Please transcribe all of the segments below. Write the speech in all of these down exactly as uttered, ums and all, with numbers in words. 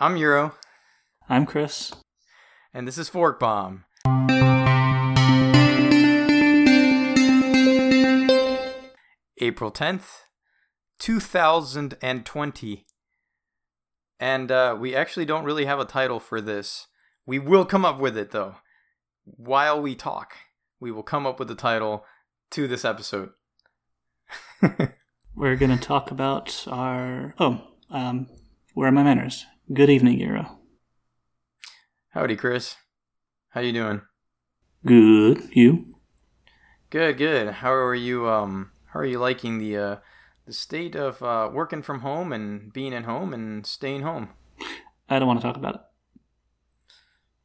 I'm Euro. I'm Chris. And this is Fork Bomb. April tenth, two thousand twenty. And uh, we actually don't really have a title for this. We will come up with it, though. While we talk, we will come up with a title to this episode. We're going to talk about our... Oh, um, where are my manners? Good evening, Euro. Howdy, Chris. How you doing? Good. You? Good, good. How are you? Um, how are you liking the uh, the state of uh, working from home and being at home and staying home? I don't want to talk about it.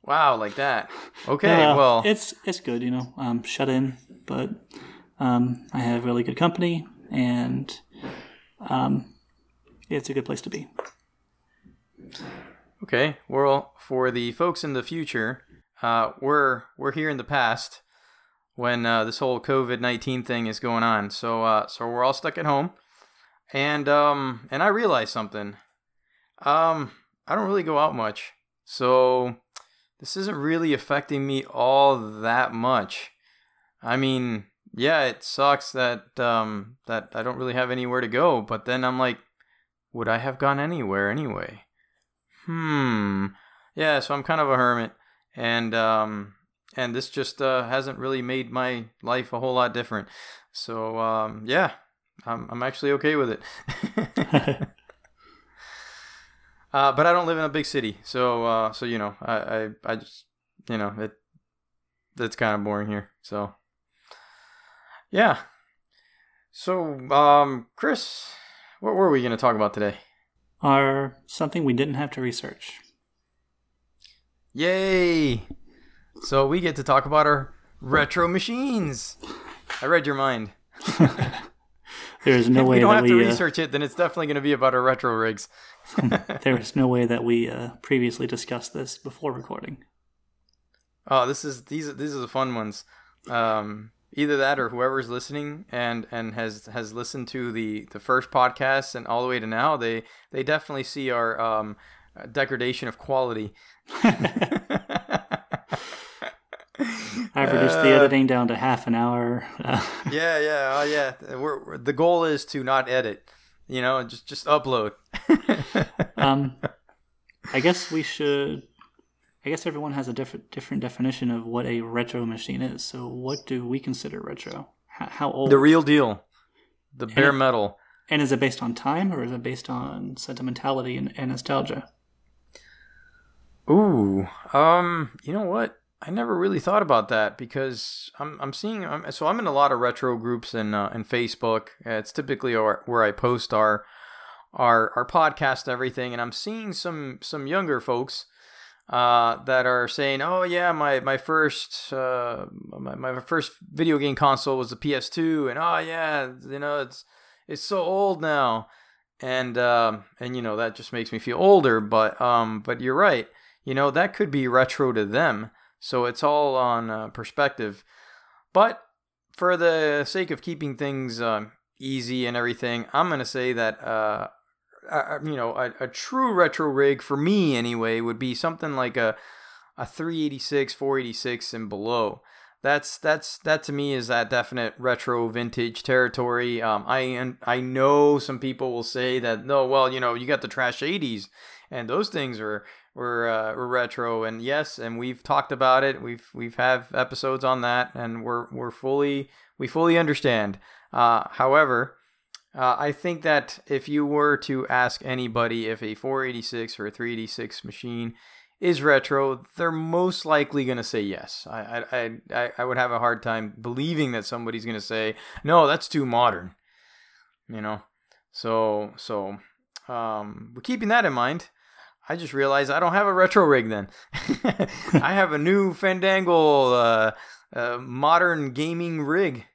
Wow, like that. Okay, no, uh, well, it's it's good, you know. Um, shut in, but um, I have really good company, and um, it's a good place to be. Okay, well, for the folks in the future, uh, we're we're here in the past when uh, this whole COVID nineteen thing is going on. So uh, so we're all stuck at home, and um and I realized something. Um, I don't really go out much, so this isn't really affecting me all that much. I mean, yeah, it sucks that um that I don't really have anywhere to go, but then I'm like, would I have gone anywhere anyway? Hmm. Yeah, so I'm kind of a hermit, and um, and this just uh, hasn't really made my life a whole lot different. So um, yeah, I'm I'm actually okay with it. uh, but I don't live in a big city, so uh, so you know, I, I I just you know it that's kind of boring here. So yeah. So um, Chris, what were we going to talk about today? Are something we didn't have to research. Yay! So we get to talk about our retro machines. I read your mind. There's no if way we don't that have we, to research uh, it, then it's definitely going to be about our retro rigs. There is no way that we uh, previously discussed this before recording. Oh, this is these these are the fun ones. Um, either that, or whoever's listening and, and has, has listened to the, the first podcast and all the way to now, they they definitely see our um, degradation of quality. I've reduced uh, the editing down to half an hour. yeah, yeah, oh yeah. We're, we're, the goal is to not edit, you know, just just upload. um, I guess we should. I guess everyone has a different different definition of what a retro machine is. So what do we consider retro? How, how old? The real deal. The bare and, metal. And is it based on time, or is it based on sentimentality and, and nostalgia? Ooh. Um, you know what? I never really thought about that, because I'm I'm seeing I'm, so I'm in a lot of retro groups and uh, and Facebook. It's typically our, where I post our our our podcast, everything, and I'm seeing some some younger folks Uh, that are saying, oh yeah, my my first uh, my, my first video game console was the P S two, and oh yeah, you know it's it's so old now, and um, and you know that just makes me feel older. But um, but you're right, you know that could be retro to them. So it's all on uh, perspective. But for the sake of keeping things um, easy and everything, I'm gonna say that. Uh, Uh, you know, a, a true retro rig for me anyway would be something like a a three eighty-six, four eighty-six and below. That's that's that to me is that definite retro vintage territory. Um, I I know some people will say that no, well, you know, you got the trash eighties, and those things are were uh, were retro. And yes, and we've talked about it. We've we've have episodes on that, and we're we're fully we fully understand. Uh, however. Uh, I think that if you were to ask anybody if a four eighty-six or a three eighty-six machine is retro, they're most likely going to say yes. I, I I I would have a hard time believing that somebody's going to say, no, that's too modern. You know, so so um, keeping that in mind, I just realized I don't have a retro rig then. I have a new Fandangle uh, uh, modern gaming rig.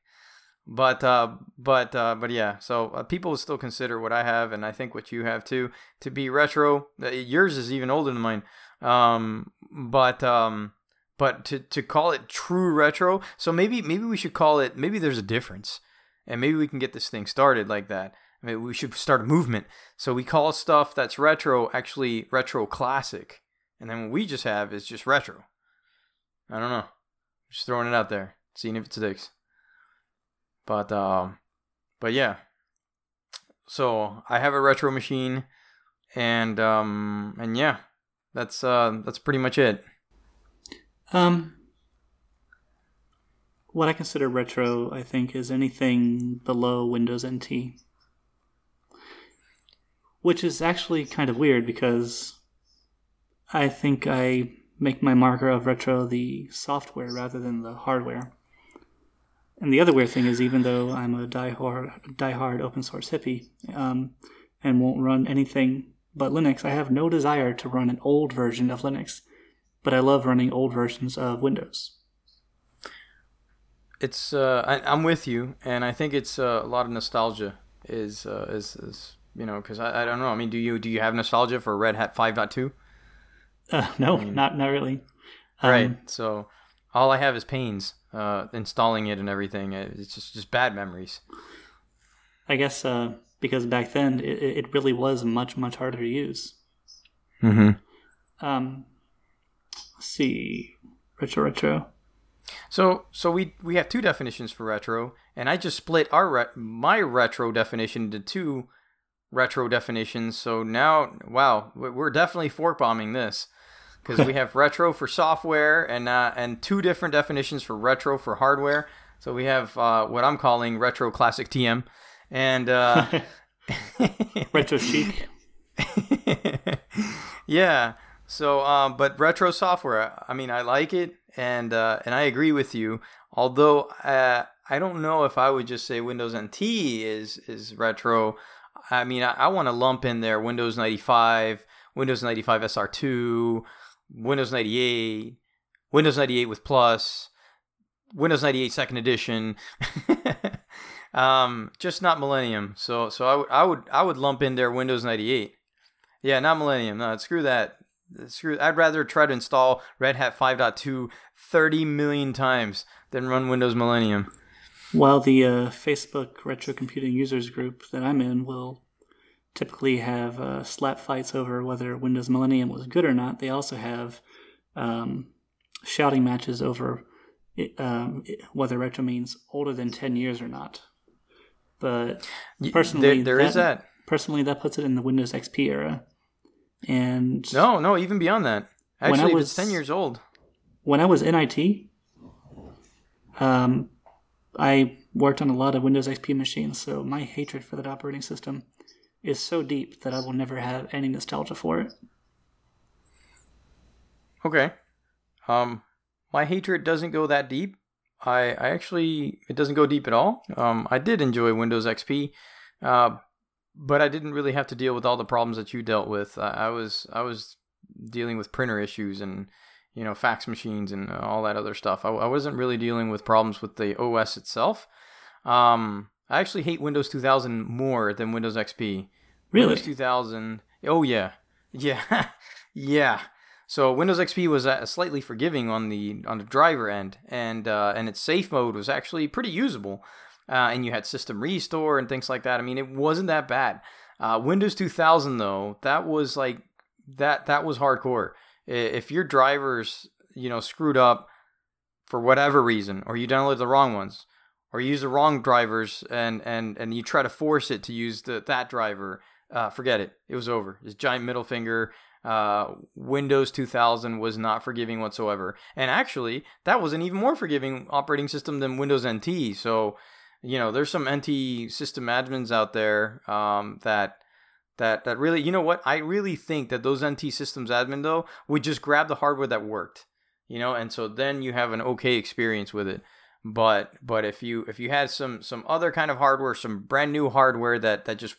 But, uh, but, uh, but yeah, so uh, people still consider what I have, and I think what you have too, to be retro. Uh, yours is even older than mine. Um, but, um, but to, to call it true retro. So maybe, maybe we should call it, maybe there's a difference, and maybe we can get this thing started like that. I mean, we should start a movement. So we call stuff that's retro actually retro classic. And then what we just have is just retro. I don't know. Just throwing it out there. Seeing if it sticks. But, um, but yeah. So I have a retro machine. And, um, and yeah. That's, uh, that's pretty much it. Um... What I consider retro, I think, is anything below Windows N T. Which is actually kind of weird because I think I make my marker of retro the software rather than the hardware. And the other weird thing is, even though I'm a diehard, diehard open source hippie um, and won't run anything but Linux, I have no desire to run an old version of Linux, but I love running old versions of Windows. It's uh, I, I'm with you, and I think it's uh, a lot of nostalgia is uh, is, is you know because I, I don't know I mean do you do you have nostalgia for Red Hat five point two? Uh, no, I mean, not not really. Um, right. So all I have is pains uh, installing it and everything. It's just just bad memories. I guess uh, because back then it it really was much much harder to use. Mm-hmm. Um. Let's see, retro retro. So so we we have two definitions for retro, and I just split our re- my retro definition into two retro definitions. So now, wow, we're definitely fork bombing this because we have retro for software and uh, and two different definitions for retro for hardware. So we have uh, what I'm calling retro classic T M and uh, retro chic. Yeah. So um, but retro software, I mean, I like it. And uh, and I agree with you, although uh, I don't know if I would just say Windows N T is is retro. I mean, I, I want to lump in there Windows ninety-five, Windows ninety-five S R two, Windows ninety-eight, Windows ninety-eight with Plus, Windows ninety-eight Second Edition, um, just not Millennium. So so I would I would I would lump in there Windows ninety-eight. Yeah, not Millennium. No, screw that. Screw, I'd rather try to install Red Hat five point two thirty million times than run Windows Millennium. While the uh, Facebook Retro Computing Users group that I'm in will typically have uh, slap fights over whether Windows Millennium was good or not, they also have um, shouting matches over it, um, it, whether retro means older than ten years or not. But personally, there, there that, is that. Personally, that puts it in the Windows X P era. And no, no, even beyond that. Actually, was, if it's ten years old. When I was in I T, um, I worked on a lot of Windows X P machines, so my hatred for that operating system is so deep that I will never have any nostalgia for it. Okay, um, my hatred doesn't go that deep. I, I actually, it doesn't go deep at all. Um, I did enjoy Windows X P. Uh, But I didn't really have to deal with all the problems that you dealt with. I was I was dealing with printer issues and, you know, fax machines and all that other stuff. I, I wasn't really dealing with problems with the O S itself. Um, I actually hate Windows two thousand more than Windows X P. Really? Windows two thousand. Oh, yeah. Yeah. Yeah. So Windows X P was uh, slightly forgiving on the on the driver end. And, uh, and its safe mode was actually pretty usable. Uh, and you had system restore and things like that. I mean, it wasn't that bad. Uh, Windows two thousand, though, that was like that. That was hardcore. If your drivers, you know, screwed up for whatever reason, or you download the wrong ones, or you use the wrong drivers, and and and you try to force it to use the that driver, uh, forget it. It was over. It's giant middle finger. Uh, Windows two thousand was not forgiving whatsoever. And actually, that was an even more forgiving operating system than Windows N T. So. You know, there's some N T system admins out there um, that that that really, you know what? I really think that those N T systems admin, though, would just grab the hardware that worked, you know, and so then you have an okay experience with it. But but if you if you had some some other kind of hardware, some brand new hardware that that just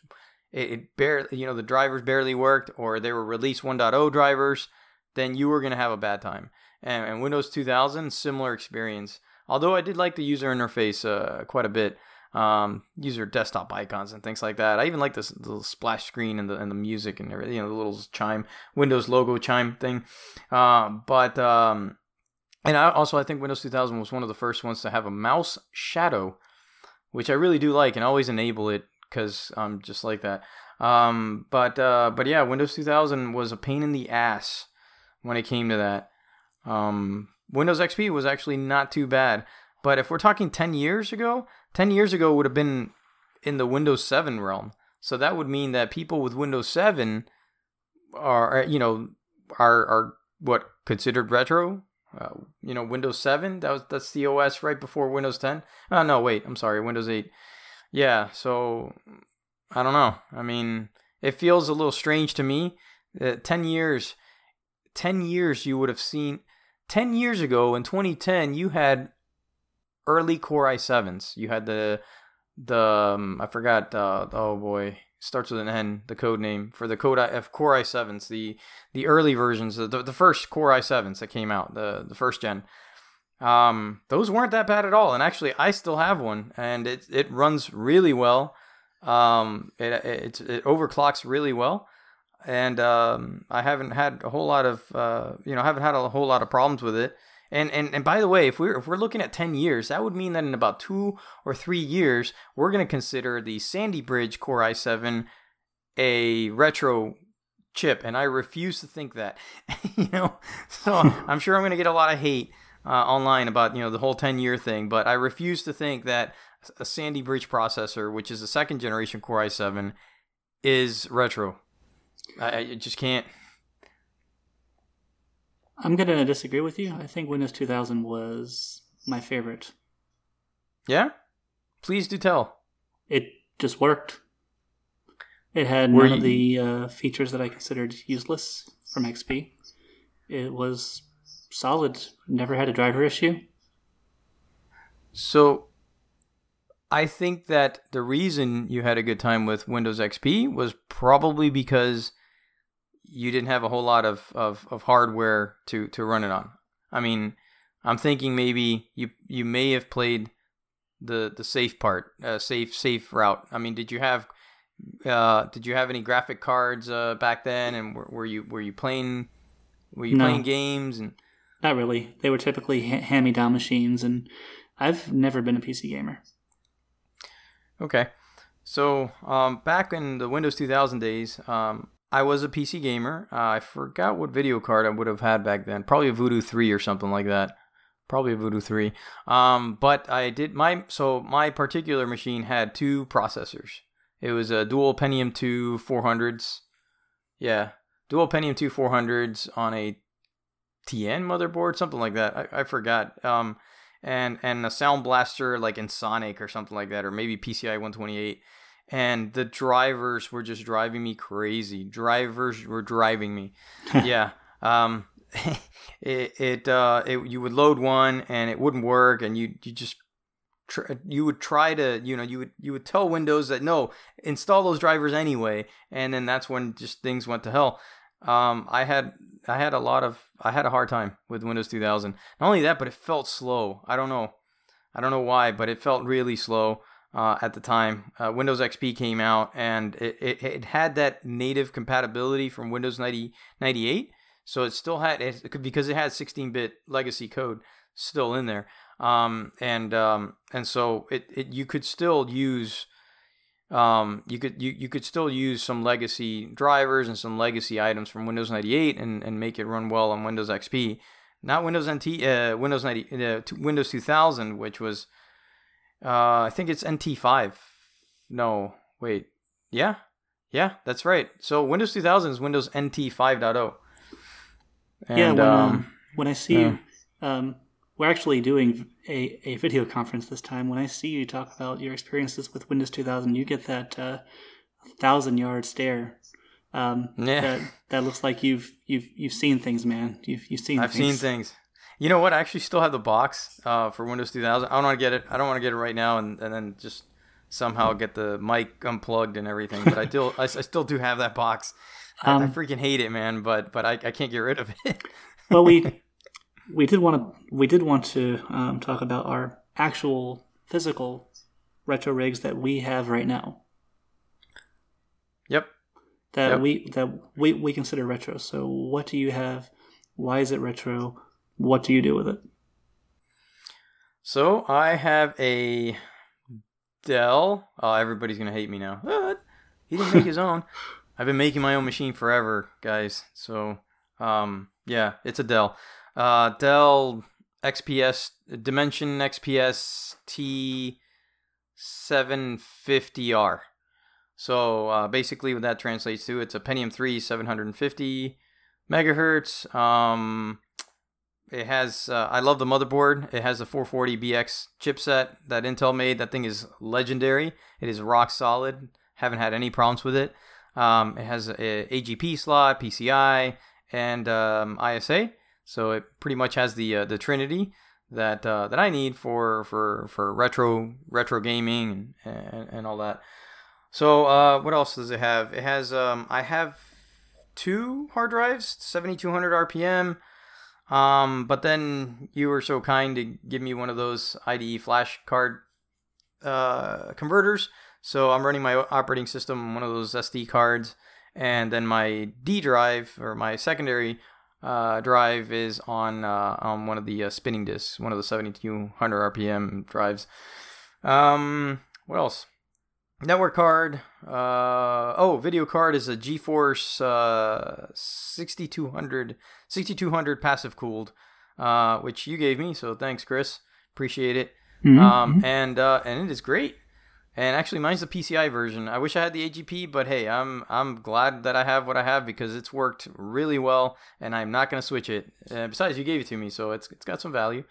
it, it barely, you know, the drivers barely worked or they were release one point oh drivers, then you were going to have a bad time. And, and Windows two thousand, similar experience. Although I did like the user interface uh, quite a bit, um, user desktop icons and things like that. I even like this little splash screen and the and the music and everything, you know, the little chime, Windows logo chime thing. Uh, but um, and I also I think Windows two thousand was one of the first ones to have a mouse shadow, which I really do like, and I always enable it because I'm just like that. Um, but uh, but yeah, Windows two thousand was a pain in the ass when it came to that. Um, Windows X P was actually not too bad. But if we're talking ten years ago, ten years ago would have been in the Windows seven realm. So that would mean that people with Windows seven are, you know, are are what, considered retro? Uh, you know, Windows seven, that was that's the O S right before Windows ten. Oh, no, wait, I'm sorry, Windows eight. Yeah, so I don't know. I mean, it feels a little strange to me. Uh, ten years, ten years you would have seen, ten years ago in twenty ten, you had early Core i sevens. You had the, the um, I forgot, uh, oh boy, starts with an N, the code name for the code I, of Core i sevens, the, the early versions, the, the first Core i sevens that came out, the, the first gen. Um, those weren't that bad at all. And actually, I still have one, and it, it runs really well. Um, it, it, it overclocks really well. And, um, I haven't had a whole lot of, uh, you know, haven't had a whole lot of problems with it. And, and, and by the way, if we're, if we're looking at ten years, that would mean that in about two or three years, we're going to consider the Sandy Bridge Core i seven a retro chip. And I refuse to think that, you know, so I'm sure I'm going to get a lot of hate, uh, online about, you know, the whole ten year thing, but I refuse to think that a Sandy Bridge processor, which is the second generation Core i seven, is retro. I, I just can't. I'm going to disagree with you. I think Windows two thousand was my favorite. Yeah? Please do tell. It just worked. It had Were none you... of the uh, features that I considered useless from X P. It was solid. Never had a driver issue. So I think that the reason you had a good time with Windows X P was probably because you didn't have a whole lot of, of, of hardware to, to run it on. I mean, I'm thinking maybe you you may have played the the safe part, uh, safe safe route. I mean, did you have uh, did you have any graphic cards uh, back then, and were, were you were you playing were you no, playing games? And not really. They were typically hand-me-down machines, and I've never been a P C gamer. Okay, so um, back in the Windows two thousand days. Um, I was a P C gamer. Uh, I forgot what video card I would have had back then. Probably a Voodoo three or something like that. Probably a Voodoo three. Um, but I did my so my particular machine had two processors. It was a dual Pentium two four hundreds. Yeah, dual Pentium two four hundreds on a T N motherboard, something like that. I, I forgot. Um, and and a Sound Blaster like Ensoniq or something like that, or maybe P C I one twenty-eight. And the drivers were just driving me crazy. Drivers were driving me. yeah. Um, it it, uh, it you would load one and it wouldn't work, and you you just tr- you would try to you know you would you would tell Windows that no, install those drivers anyway, and then that's when just things went to hell. Um, I had I had a lot of I had a hard time with Windows two thousand. Not only that, but it felt slow. I don't know, I don't know why, but it felt really slow. Uh, at the time, uh, Windows X P came out, and it, it, it had that native compatibility from Windows ninety, ninety-eight. So it still had it because it had sixteen-bit legacy code still in there, um, and um, and so it, it you could still use um, you could you, you could still use some legacy drivers and some legacy items from Windows ninety-eight and, and make it run well on Windows X P, not Windows N T uh, Windows ninety uh, Windows two thousand, which was. Uh, I think it's N T five. No, wait. Yeah, yeah, that's right. So Windows two thousand is Windows N T five point oh. And, yeah, when, um, um, when I see yeah. you, um, we're actually doing a, a video conference this time. When I see you talk about your experiences with Windows two thousand, you get that uh, thousand-yard stare. Um, yeah. That, that looks like you've you've you've seen things, man. You've you've seen. I've things. seen things. You know what? I actually still have the box uh, for Windows two thousand. I don't want to get it. I don't want to get it right now, and, and then just somehow get the mic unplugged and everything. But I still, I, I still do have that box. I, um, I freaking hate it, man. But but I, I can't get rid of it. well, we we did want to we did want to um, talk about our actual physical retro rigs that we have right now. Yep. That yep. we that we, we consider retro. So what do you have? Why is it retro? What do you do with it? So I have a Dell. Oh, everybody's going to hate me now. What? He didn't make his own. I've been making my own machine forever, guys. So, um, yeah, it's a Dell. Uh, Dell X P S, Dimension X P S T seven fifty R. So, uh, basically what that translates to, it's a Pentium three seven hundred fifty megahertz. Um, it has, uh, I love the motherboard. It has a four forty B X chipset that Intel made. That thing is legendary. It is rock solid. Haven't had any problems with it. Um, it has a A G P slot, P C I, and um, I S A. So it pretty much has the uh, the Trinity that uh, that I need for for, for retro retro gaming and, and, and all that. So uh, what else does it have? It has um, I have two hard drives, seventy-two hundred R P M. Um, but then you were so kind to give me one of those I D E flash card uh, converters. So I'm running my operating system, one of those S D cards, and then my D drive or my secondary uh, drive is on uh, on one of the uh, spinning discs, one of the seventy-two hundred R P M drives. Um, what else? Network card. Uh, oh, video card is a GeForce uh, sixty-two hundred passive cooled, uh, which you gave me. So thanks, Chris. Appreciate it. Mm-hmm. Um, and uh, and it is great. And actually, mine's the P C I version. I wish I had the A G P, but hey, I'm I'm glad that I have what I have because it's worked really well, and I'm not gonna switch it. Uh, besides, you gave it to me, so it's it's got some value.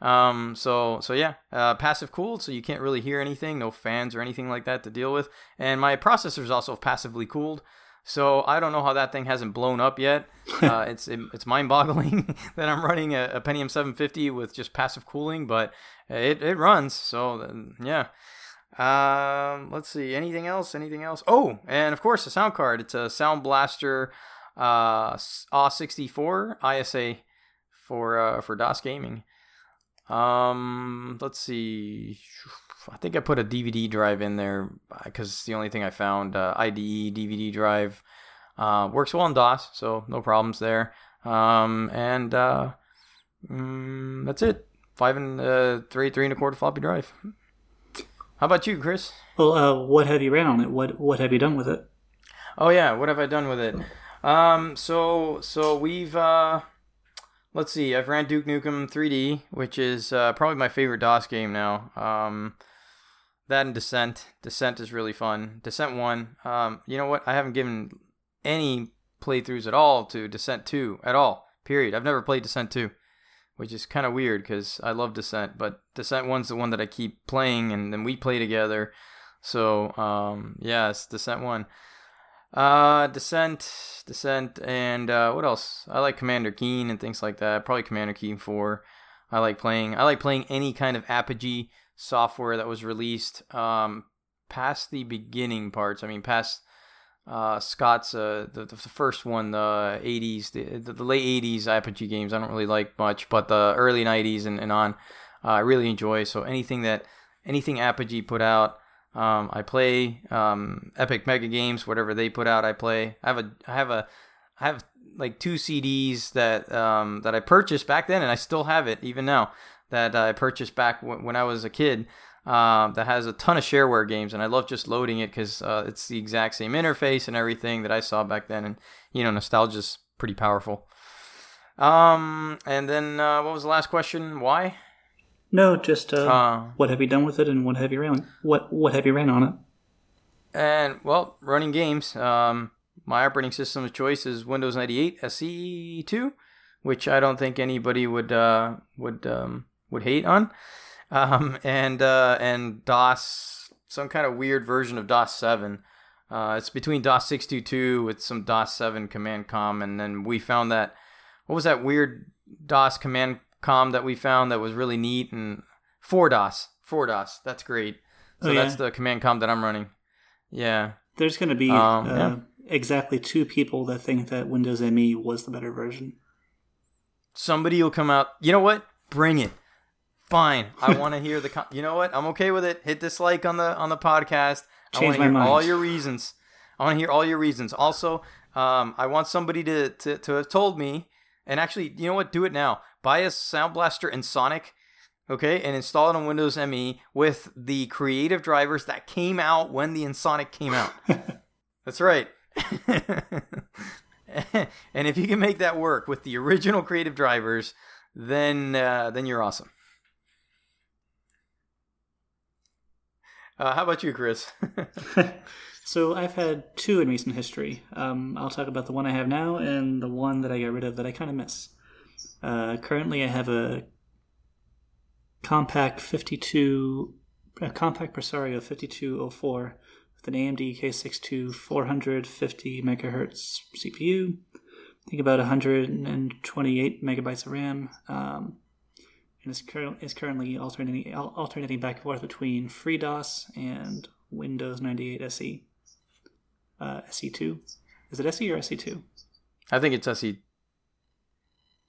Um, so so yeah, uh, passive cooled, so you can't really hear anything, no fans or anything like that to deal with. And my processor is also passively cooled, so I don't know how that thing hasn't blown up yet. uh, it's it, it's mind-boggling that I'm running a, a Pentium seven fifty with just passive cooling, but it it runs. So yeah. Um, let's see. Anything else? Anything else? Oh, and of course, the sound card. It's a Sound Blaster uh, A sixty-four I S A for uh, for DOS gaming. Um, let's see. I think I put a D V D drive in there because it's the only thing I found. Uh, I D E D V D drive uh, works well in DOS, so no problems there. Um, and uh, mm, that's it. Five and uh, three, three and a quarter floppy drive. How about you, Chris? Well, uh, what have you ran on it? What what have you done with it? Oh yeah, what have I done with it? Um, so so we've uh, let's see. I've ran Duke Nukem three D, which is uh, probably my favorite DOS game now. Um, that and Descent. Descent is really fun. Descent one. Um, you know what? I haven't given any playthroughs at all to Descent two at all. Period. I've never played Descent two. Which is kind of weird because I love Descent, but Descent one's the one that I keep playing, and then we play together. So, um, yeah, it's Descent one. Uh, Descent, Descent, and uh, what else? I like Commander Keen and things like that. Probably Commander Keen four. I like playing. I like playing any kind of Apogee software that was released um, past the beginning parts. I mean, past uh, Scott's uh, the the first one, the eighties, the the late eighties Apogee games. I don't really like much, but the early nineties and, and on, uh, I really enjoy. So anything that anything Apogee put out, um, I play. Um, Epic Mega Games, whatever they put out, I play. I have a I have a I have like two C Ds that um that I purchased back then, and I still have it even now. That I purchased back w- when I was a kid. Um, that has a ton of shareware games, and I love just loading it because uh, it's the exact same interface and everything that I saw back then, and you know, nostalgia's pretty powerful. Um, and then uh, what was the last question? Why? No, just uh, uh, what have you done with it, and what have you ran? What what have you ran on it? And well, running games. Um, my operating system of choice is Windows ninety-eight S E two, which I don't think anybody would uh, would um, would hate on. Um, and, uh, and DOS, some kind of weird version of DOS seven. Uh, it's between DOS six twenty-two with some DOS seven command com. And then we found that, what was that weird DOS command com that we found that was really neat? And four DOS, four DOS. That's great. So oh, yeah. That's the command com that I'm running. Yeah. There's going to be, um, uh, yeah. exactly two people that think that Windows M E was the better version. Somebody will come out. You know what? Bring it. Fine. I want to hear the... Con- you know what? I'm okay with it. Hit dislike on the on the podcast. Change I want to hear mind. all your reasons. I want to hear all your reasons. Also, um, I want somebody to, to, to have told me, and actually, you know what? Do it now. Buy a Sound Blaster Ensoniq okay, and install it on Windows M E with the creative drivers that came out when the Ensoniq came out. That's right. And if you can make that work with the original creative drivers, then uh, then you're awesome. Uh, how about you, Chris? So I've had two in recent history. Um, I'll talk about the one I have now and the one that I got rid of that I kind of miss. Uh, currently, I have a Compaq fifty-two, a Compaq Presario fifty-two oh four with an A M D K six two four hundred fifty megahertz C P U. I think about one hundred twenty-eight megabytes of RAM, um, and it's, cur- it's currently alternating alternating back and forth between FreeDOS and Windows ninety-eight S E. Uh, S E two. Is it S E or S E two? I think it's S E.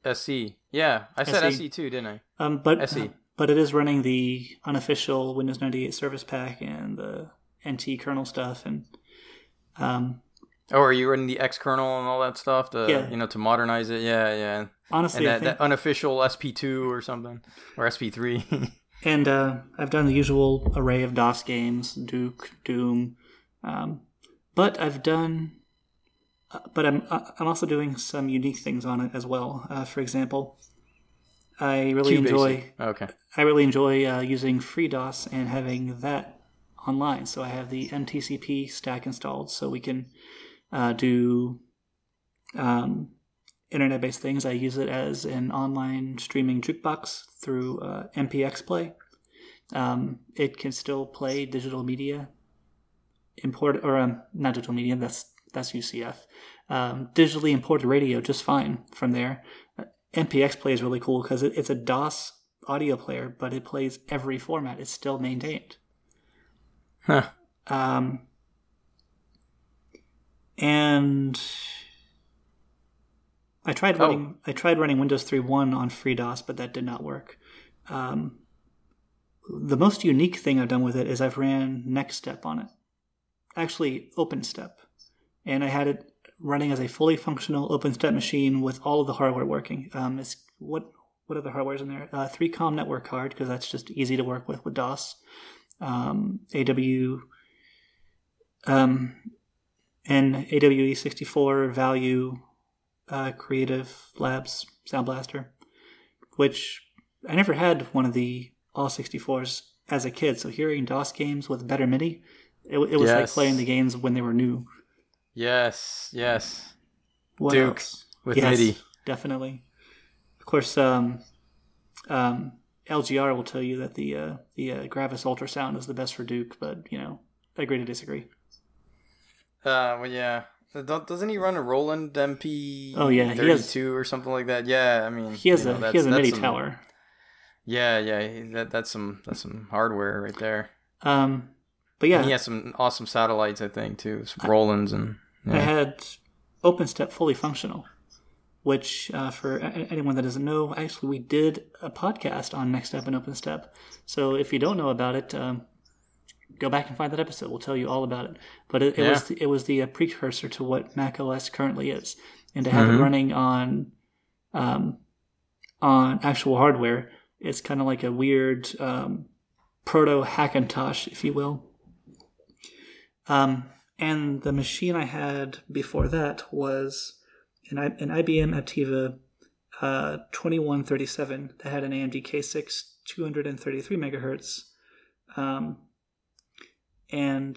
S E. Yeah, I said S E two, didn't I? Um, but S E. Uh, but it is running the unofficial Windows ninety-eight service pack and the N T kernel stuff, and um. Oh, are you running the X kernel and all that stuff to yeah. you know to modernize it? Yeah, yeah. Honestly, and that, I think... that unofficial S P two or something or S P three. And uh, I've done the usual array of DOS games, Duke, Doom, um, but I've done. Uh, but I'm uh, I'm also doing some unique things on it as well. Uh, for example, I really Cubase. enjoy. Okay. I really enjoy uh, using FreeDOS and having that online. So I have the M T C P stack installed, so we can. Uh, do um, internet-based things. I use it as an online streaming jukebox through uh, M P X Play. Um, it can still play digital media, import or um, not digital media. That's that's U C F. Um, digitally imported radio just fine from there. Uh, M P X Play is really cool because it, it's a DOS audio player, but it plays every format. It's still maintained. Huh. Um. And I tried oh. running I tried running Windows three point one on FreeDOS, but that did not work. Um, the most unique thing I've done with it is I've ran NextStep on it. Actually, OpenStep. And I had it running as a fully functional OpenStep machine with all of the hardware working. Um, it's, what what are the hardwares in there? Uh, three com network card, because that's just easy to work with with DOS. Um, A W... Um, and A W E sixty-four, Value, uh, Creative Labs, Sound Blaster, which I never had one of the all sixty-fours as a kid. So hearing DOS games with better MIDI, it, it was yes. like playing the games when they were new. Yes, yes. What Duke else? With yes, MIDI. Definitely. Of course, um, um, L G R will tell you that the uh, the uh, Gravis Ultrasound is the best for Duke, but, you know, agree to disagree. Uh, well, yeah. Doesn't he run a Roland M P thirty-two oh, yeah. has, or something like that? Yeah, I mean... He has, you know, a, he has a MIDI some, tower. Yeah, yeah. That, that's some that's some hardware right there. Um, but yeah. And he has some awesome satellites, I think, too. Some I, Rolands and... Yeah. I had OpenStep fully functional, which, uh, for anyone that doesn't know, actually, we did a podcast on NextStep and OpenStep. So if you don't know about it... Um, Go back and find that episode. We'll tell you all about it. But it, it yeah. was the, it was the uh, precursor to what macOS currently is, and to have mm-hmm. it running on, um, on actual hardware, it's kind of like a weird um, proto Hackintosh, if you will. Um, and the machine I had before that was an, an I B M Aptiva uh, twenty-one thirty-seven that had an A M D K six two hundred thirty-three megahertz. Um, And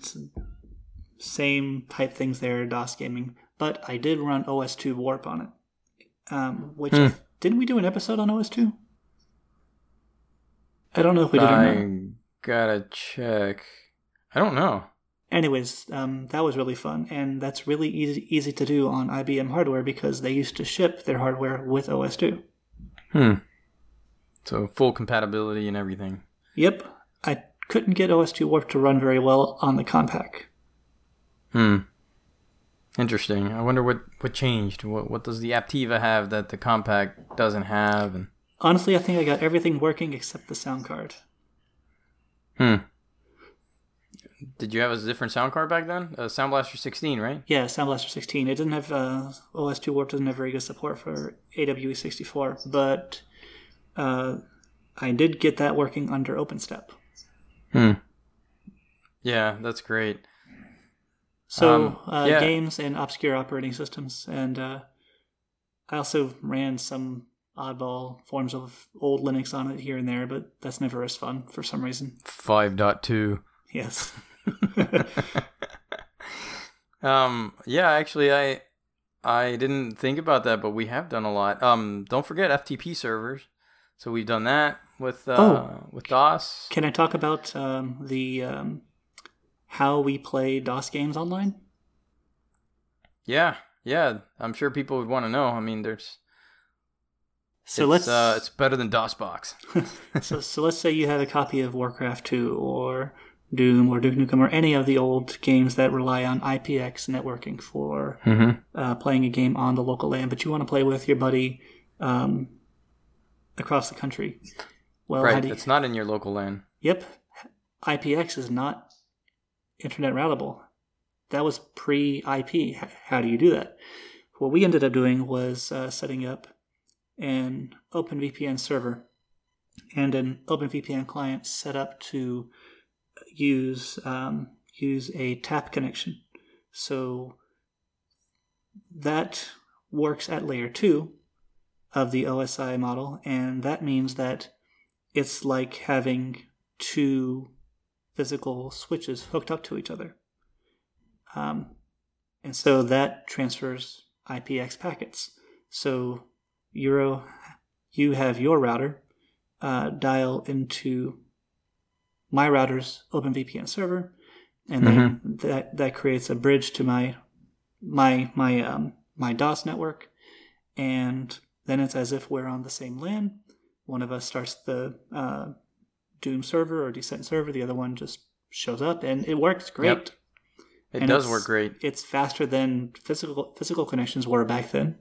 same type things there, DOS gaming. But I did run O S two Warp on it. Um, which, hmm. didn't we do an episode on O S two? I don't know if we did or not. I gotta check. I don't know. Anyways, um, that was really fun. And that's really easy easy to do on I B M hardware because they used to ship their hardware with O S two. Hmm. So full compatibility and everything. Yep. I... Couldn't get O S two Warp to run very well on the Compaq. Hmm. Interesting. I wonder what, what changed. What what does the Aptiva have that the Compaq doesn't have? And... Honestly, I think I got everything working except the sound card. Hmm. Did you have a different sound card back then? Uh, Sound Blaster sixteen, right? Yeah, Sound Blaster sixteen. It didn't have uh, O S two Warp doesn't have very good support for A W E sixty-four, but uh, I did get that working under OpenStep. Hmm. Yeah, that's great. So um, uh, yeah. games and obscure operating systems. And uh, I also ran some oddball forms of old Linux on it here and there, but that's never as fun for some reason. five point two. Yes. um. Yeah, actually, I I didn't think about that, but we have done a lot. Um. Don't forget F T P servers. So we've done that with uh, oh, with DOS. Can I talk about um, the um, how we play DOS games online? Yeah, yeah. I'm sure people would want to know. I mean, there's so it's, let's uh, it's better than DOSBox. so so let's say you have a copy of Warcraft two or Doom or Duke Nukem or any of the old games that rely on I P X networking for mm-hmm. uh, playing a game on the local LAN, but you want to play with your buddy. Um, across the country. Well, right, you, it's not in your local LAN. Yep. I P X is not internet routable. That was pre-I P. How do you do that? What we ended up doing was uh, setting up an OpenVPN server and an OpenVPN client set up to use um, use a T A P connection. So that works at layer two of the O S I model, and that means that it's like having two physical switches hooked up to each other. Um, and so that transfers I P X packets. So Euro, you have your router uh, dial into my router's OpenVPN server, and mm-hmm. then that that creates a bridge to my my my um, my DOS network, and then it's as if we're on the same LAN. One of us starts the uh, Doom server or Descent server. The other one just shows up, and it works great. Yep. It and does work great. It's faster than physical physical connections were back then.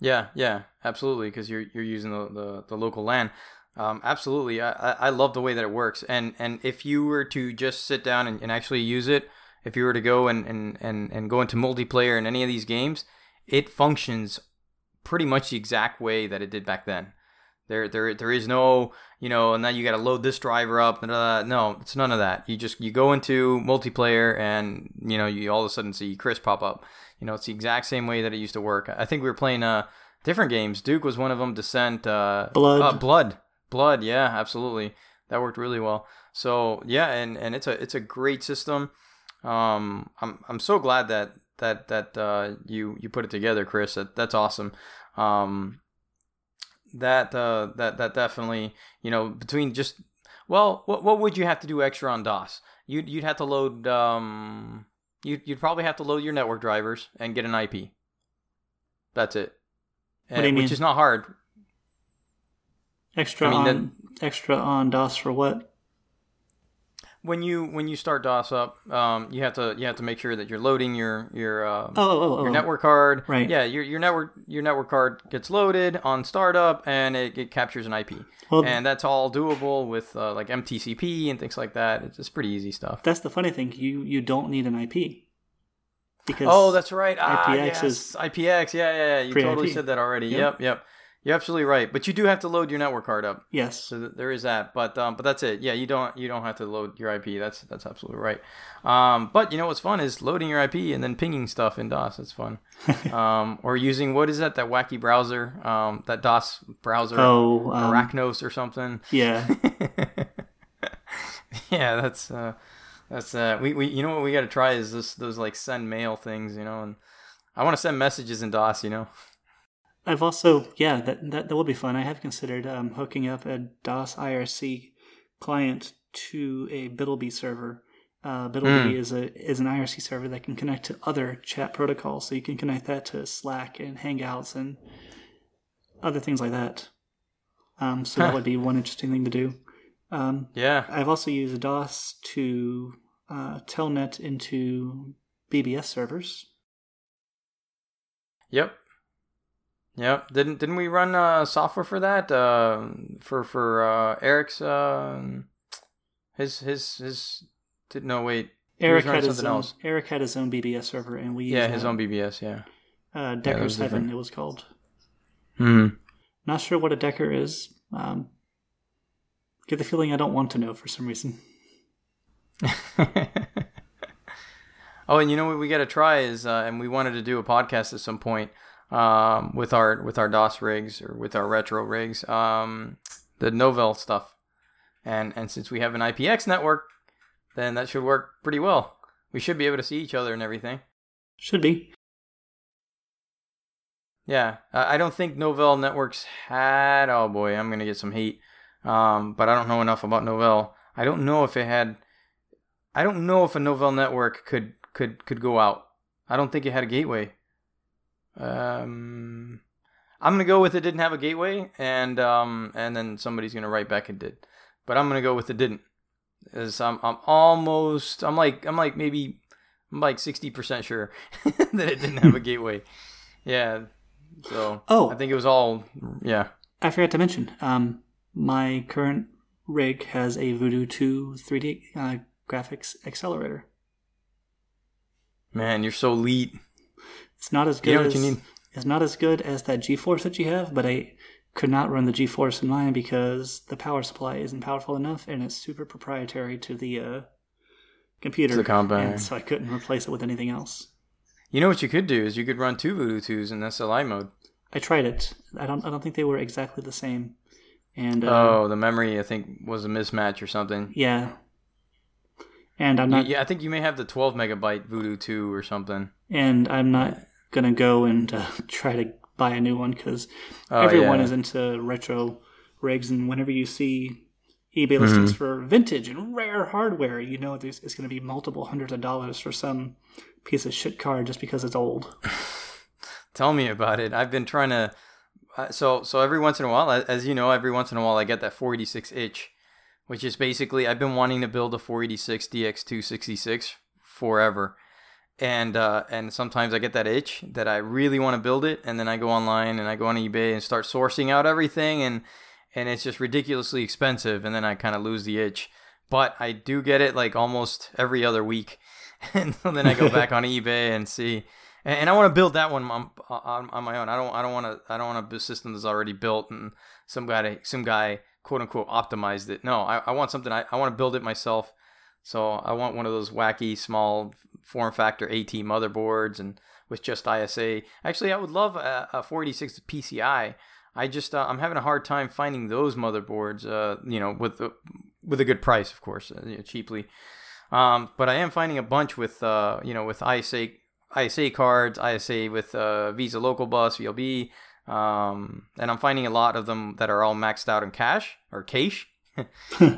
Yeah, yeah, absolutely, because you're you're using the, the, the local LAN. Um, absolutely. I, I love the way that it works. And and if you were to just sit down and, and actually use it, if you were to go and, and, and, and go into multiplayer in any of these games, it functions pretty much the exact way that it did back then. There, there, there is no, you know, and now you got to load this driver up. Blah, blah, blah. No, it's none of that. You just you go into multiplayer, and you know, you all of a sudden see Chris pop up. You know, it's the exact same way that it used to work. I think we were playing uh different games. Duke was one of them. Descent, uh, Blood, uh, Blood, Blood. Yeah, absolutely. That worked really well. So yeah, and, and it's a it's a great system. Um, I'm I'm so glad that. that that uh you you put it together, Chris. That, that's awesome. um that uh that that definitely, you know, between just well what what would you have to do extra on DOS? You'd you'd have to load um you you'd probably have to load your network drivers and get an I P. That's it. And, what do you mean? Which is not hard. Extra I mean, on that, extra on DOS for what? When you when you start DOS up, um, you have to you have to make sure that you're loading your your um, oh, oh, oh, your network card. Right. Yeah, your your network your network card gets loaded on startup, and it, it captures an I P. Well, and that's all doable with uh, like M T C P and things like that. It's, it's pretty easy stuff. That's the funny thing. You you don't need an I P. Because oh, that's right. Ah, I P X yes. is I P X. Yeah, yeah, yeah. You pre-I P. Totally said that already. Yep, yep. yep. You're absolutely right, but you do have to load your network card up. Yes, so th- there is that, but um, but that's it. Yeah, you don't you don't have to load your I P. That's that's absolutely right. Um, but you know what's fun is loading your I P and then pinging stuff in DOS. That's fun. um, or using what is that that wacky browser? Um, that DOS browser, oh, um, Arachnos or something. Yeah, yeah. That's uh, that's uh, we we you know what we got to try is this those like send mail things, you know, and I want to send messages in DOS, you know. I've also, yeah, that, that that will be fun. I have considered um, hooking up a DOS I R C client to a BitlBee server. Uh, BitlBee mm. is a is an I R C server that can connect to other chat protocols, so you can connect that to Slack and Hangouts and other things like that. Um, so huh. that would be one interesting thing to do. Um, yeah, I've also used DOS to uh, telnet into B B S servers. Yep. Yep. Didn't didn't we run uh, software for that? Uh, for for uh, Eric's uh, his his his. Did, no wait. Eric had his own, else. Eric had his own B B S server, and we used yeah his uh, own B B S yeah. Uh, Decker's yeah, Heaven, different. It was called. Hmm. Not sure what a Decker is. Um, get the feeling I don't want to know for some reason. Oh, and you know what we got to try is, uh, and we wanted to do a podcast at some point um, with our with our DOS rigs or with our retro rigs, um, the Novell stuff. And and since we have an I P X network, then that should work pretty well. We should be able to see each other and everything. Should be. Yeah, I don't think Novell Networks had... Oh boy, I'm going to get some hate. Um, but I don't know enough about Novell. I don't know if it had... I don't know if a Novell network could could, could go out. I don't think it had a gateway. Um, I'm going to go with it didn't have a gateway, and um, and then somebody's going to write back it did. But I'm going to go with it didn't. As I'm, I'm almost... I'm like, I'm like maybe... I'm like sixty percent sure that it didn't have a gateway. Yeah. So oh, I think it was all, yeah. I forgot to mention, um, my current rig has a Voodoo two three D uh, graphics accelerator. Man, you're so elite. It's not as good you know as, what you need. It's not as good as that GeForce that you have, but I could not run the GeForce in mine because the power supply isn't powerful enough, and it's super proprietary to the uh, computer. It's a Compaq. And so I couldn't replace it with anything else. You know what you could do is you could run two Voodoo twos in S L I mode. I tried it. I don't I don't think they were exactly the same. And uh, Oh, the memory, I think, was a mismatch or something. Yeah. And I'm not... Yeah, I think you may have the twelve megabyte Voodoo two or something. And I'm not going to go and uh, try to buy a new one because oh, everyone yeah. is into retro rigs. And whenever you see eBay listings mm-hmm. for vintage and rare hardware, you know there's, it's going to be multiple hundreds of dollars for some... piece of shit car just because it's old. Tell me about it. I've been trying to uh, so so every once in a while, as you know, every once in a while I get that four eighty-six itch, which is basically I've been wanting to build a four eighty-six D X two sixty-six forever, and uh and sometimes I get that itch that I really want to build it, and then I go online and I go on eBay and start sourcing out everything, and and it's just ridiculously expensive, and then I kind of lose the itch. But I do get it like almost every other week. And so then I go back on eBay and see, and I want to build that one on, on, on my own. I don't, I don't want to, I don't want a system that's already built and some guy, some guy, quote unquote, optimized it. No, I, I want something. I, I want to build it myself. So I want one of those wacky small form factor AT motherboards and with just I S A. Actually, I would love a, a four eighty-six P C I. I just, uh, I'm having a hard time finding those motherboards. Uh, you know, with the, with a good price, of course, uh, you know, cheaply. Um, but I am finding a bunch with, uh, you know, with I S A, I S A cards, I S A with uh, Visa Local Bus, V L B, um, and I'm finding a lot of them that are all maxed out in cash or cash.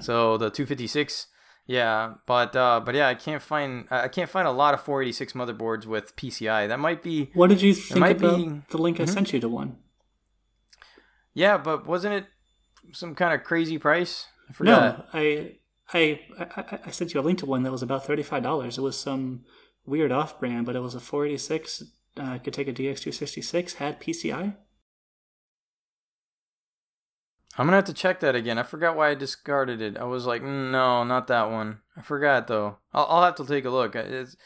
So the two fifty-six, yeah, but uh, but yeah, I can't find I can't find a lot of four eighty-six motherboards with P C I. That might be. What did you think about be, the link mm-hmm. I sent you to one? Yeah, but wasn't it some kind of crazy price? I forgot. No, I. I, I I sent you a link to one that was about thirty-five dollars. It was some weird off-brand, but it was a four eighty-six, uh, could take a D X two sixty-six, had P C I. I'm going to have to check that again. I forgot why I discarded it. I was like, mm, no, not that one. I forgot, though. I'll, I'll have to take a look. It's,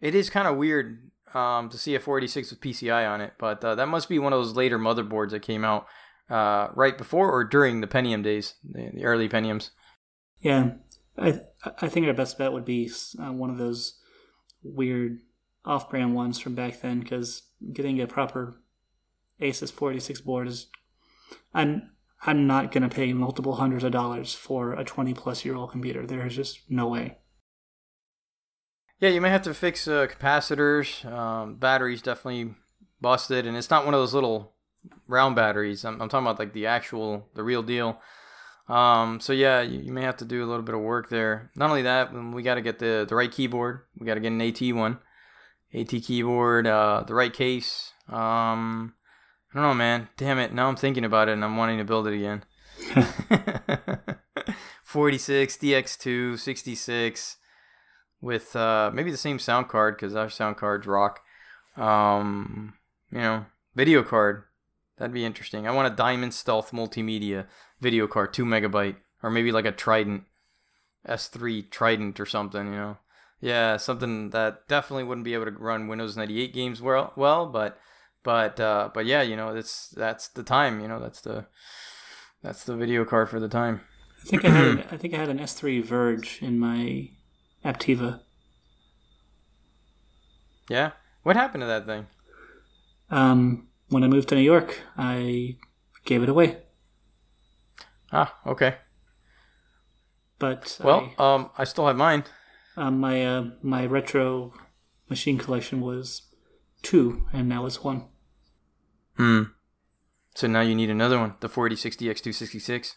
it is kind of weird um, to see a four eighty-six with P C I on it, but uh, that must be one of those later motherboards that came out uh, right before or during the Pentium days, the, the early Pentiums. Yeah. I I think our best bet would be uh, one of those weird off-brand ones from back then, because getting a proper Asus four eighty-six board is I'm I'm not gonna pay multiple hundreds of dollars for a twenty-plus-year-old computer. There is just no way. Yeah, you may have to fix uh, capacitors. Um, batteries definitely busted, and it's not one of those little round batteries. I'm I'm talking about like the actual the real deal. Um, so yeah, you, you may have to do a little bit of work there. Not only that, we got to get the, the right keyboard. We got to get an AT one, AT keyboard, uh, the right case. Um, I don't know, man. Damn it. Now I'm thinking about it and I'm wanting to build it again. four eighty-six, D X two, sixty-six with, uh, maybe the same sound card, cause our sound cards rock. Um, you know, video card. That'd be interesting. I want a Diamond Stealth multimedia video card, two megabyte, or maybe like a Trident, S three Trident or something, you know? Yeah, something that definitely wouldn't be able to run Windows ninety-eight games well, well, but, but, uh, but yeah, you know, that's that's the time, you know, that's the that's the video card for the time. I think I had I think I had an S three Verge in my Aptiva. Yeah? What happened to that thing? Um, when I moved to New York, I gave it away. Ah, okay. But well, I, um, I still have mine. Um, my uh, my retro machine collection was two, and now it's one. Hmm. So now you need another one, the forty sixty by two sixty-six.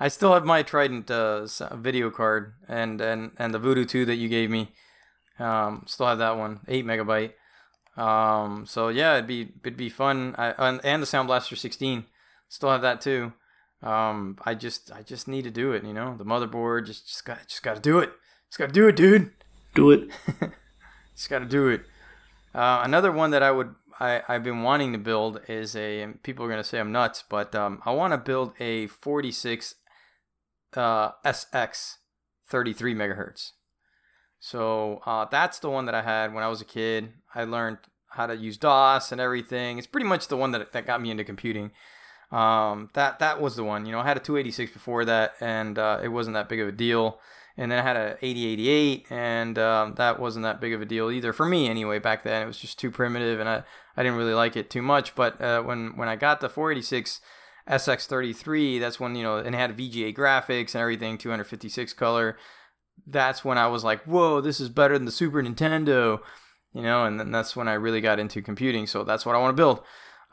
I still have my Trident uh, video card and, and, and the Voodoo two that you gave me. Um, still have that one, eight megabyte. Um, so yeah, it'd be it'd be fun. I, and, and the Sound Blaster sixteen, still have that too. Um, I just I just need to do it, you know. The motherboard just just got just got to do it. Just got to do it, dude. Do it. Just got to do it. Uh, another one that I would I, I've been wanting to build is a, and people are gonna say I'm nuts, but um, I want to build a forty-six uh, S X thirty-three megahertz. So uh, that's the one that I had when I was a kid. I learned how to use DOS and everything. It's pretty much the one that that got me into computing. Um, that that was the one. You know, I had a two eighty-six before that, and uh, it wasn't that big of a deal. And then I had a eighty eighty-eight, and um, that wasn't that big of a deal either for me anyway. Back then, it was just too primitive, and I, I didn't really like it too much. But uh, when when I got the four eighty-six S X thirty-three, that's when, you know, and it had V G A graphics and everything, two fifty-six color. That's when I was like, whoa, this is better than the Super Nintendo, you know, and then that's when I really got into computing. So that's what I want to build.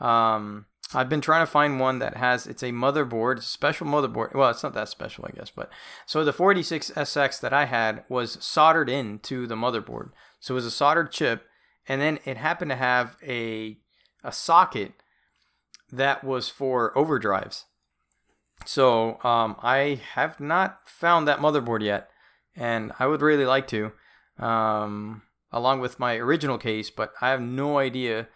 Um, I've been trying to find one that has, it's a motherboard, special motherboard. Well, it's not that special, I guess, but so the forty-six S X that I had was soldered into the motherboard. So it was a soldered chip, and then it happened to have a a socket that was for overdrives. So um, I have not found that motherboard yet. And I would really like to, um, along with my original case, but I have no idea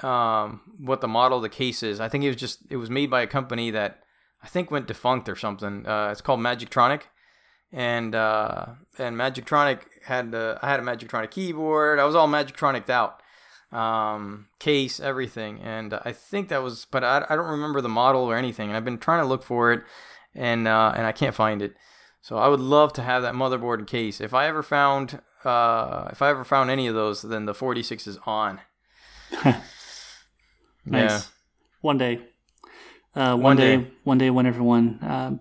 um, what the model of the case is. I think it was just, it was made by a company that I think went defunct or something. Uh, it's called Magictronic. And uh, and Magictronic had, uh, I had a Magictronic keyboard. I was all Magictronic'd out. Um, case, everything. And I think that was, but I, I don't remember the model or anything. And I've been trying to look for it, and uh, and I can't find it. So I would love to have that motherboard and case. If I ever found, uh, if I ever found any of those, then the forty-six is on. Nice. Yeah. One day, uh, one, one day, day, one day, when everyone uh,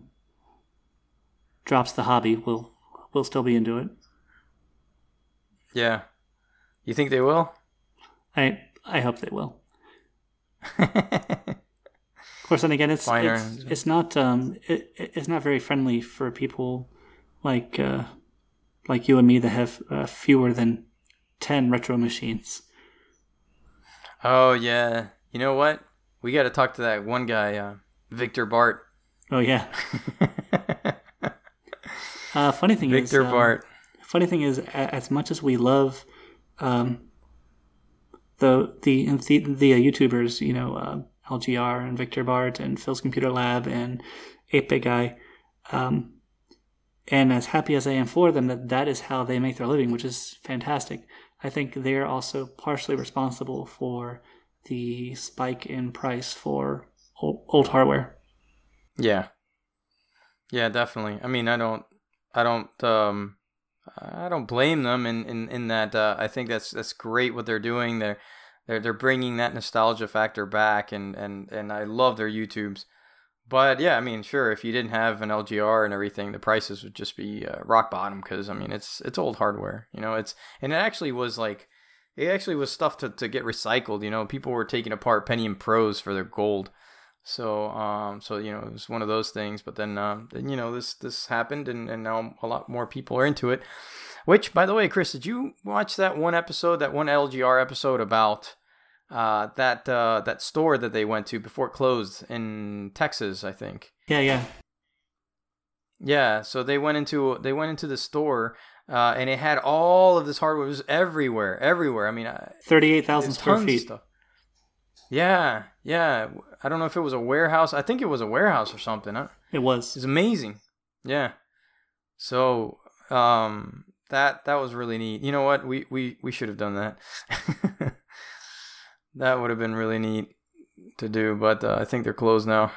drops the hobby, we'll we'll still be into it. Yeah, you think they will? I I hope they will. Of course, and again, it's it's, it's not um it, it's not very friendly for people like uh, like you and me that have uh, fewer than ten retro machines. Oh yeah, you know what? We got to talk to that one guy, uh, Victor Bart. Oh yeah. uh, funny thing Victor is, Victor um, Bart. Funny thing is, as much as we love um the the the, the uh, YouTubers, you know. Uh, L G R and Victor Bart and Phil's Computer Lab and eight-Bit Guy. Um, and as happy as I am for them, that that is how they make their living, which is fantastic. I think they're also partially responsible for the spike in price for old, old hardware. Yeah. Yeah, definitely. I mean, I don't, I don't, um, I don't blame them in, in, in that. Uh, I think that's, that's great what they're doing there. They're they're bringing that nostalgia factor back, and, and, and I love their YouTubes. But yeah, I mean, sure, if you didn't have an L G R and everything, the prices would just be uh, rock bottom because I mean, it's it's old hardware, you know. It's and it actually was like it actually was stuff to, to get recycled, you know. People were taking apart Pentium Pros for their gold, so um so you know it was one of those things. But then um uh, you know this this happened, and, and now a lot more people are into it. Which, by the way, Chris, did you watch that one episode, that one L G R episode about uh, that uh, that store that they went to before it closed in Texas, I think? Yeah, yeah, yeah. So they went into they went into the store, uh, and it had all of this hardware. It was everywhere, everywhere. I mean, thirty-eight thousand square feet. Stuff. Yeah, yeah. I don't know if it was a warehouse. I think it was a warehouse or something. Huh? It was. It's amazing. Yeah. So. Um, That that was really neat. You know what? We we, we should have done that. That would have been really neat to do, but uh, I think they're closed now.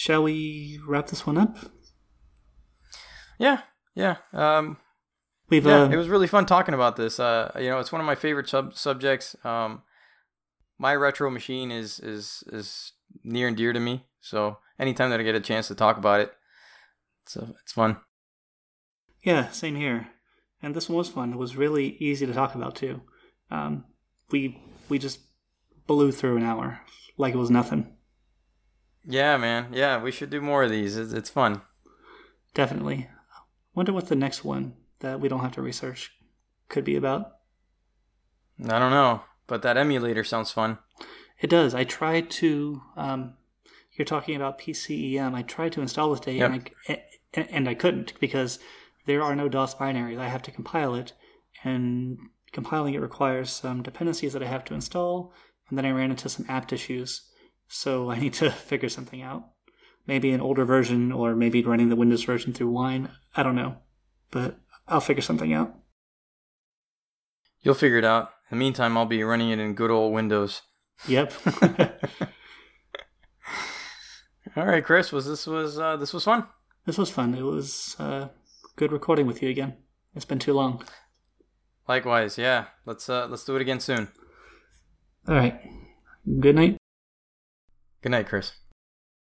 shall we wrap this one up? Yeah, yeah. Um, We've yeah, uh, it was really fun talking about this. Uh, you know, it's one of my favorite sub- subjects. Um, my retro machine is is is near and dear to me. So anytime that I get a chance to talk about it, it's uh, it's fun. Yeah, same here. And this one was fun. It was really easy to talk about too. Um, we we just blew through an hour like it was nothing. Yeah, man. Yeah, we should do more of these. It's, it's fun. Definitely. Wonder what the next one that we don't have to research could be about. I don't know, but that emulator sounds fun. It does. I tried to. Um, you're talking about P C E M. I tried to install it today, yep. and I and I couldn't because there are no DOS binaries. I have to compile it, and compiling it requires some dependencies that I have to install, and then I ran into some apt issues, so I need to figure something out. Maybe an older version, or maybe running the Windows version through Wine. I don't know, but I'll figure something out. You'll figure it out. In the meantime, I'll be running it in good old Windows. Yep. All right, Chris. Was this was uh, this was fun? This was fun. It was uh, good recording with you again. It's been too long. Likewise, yeah. Let's uh, let's do it again soon. All right. Good night. Good night, Chris.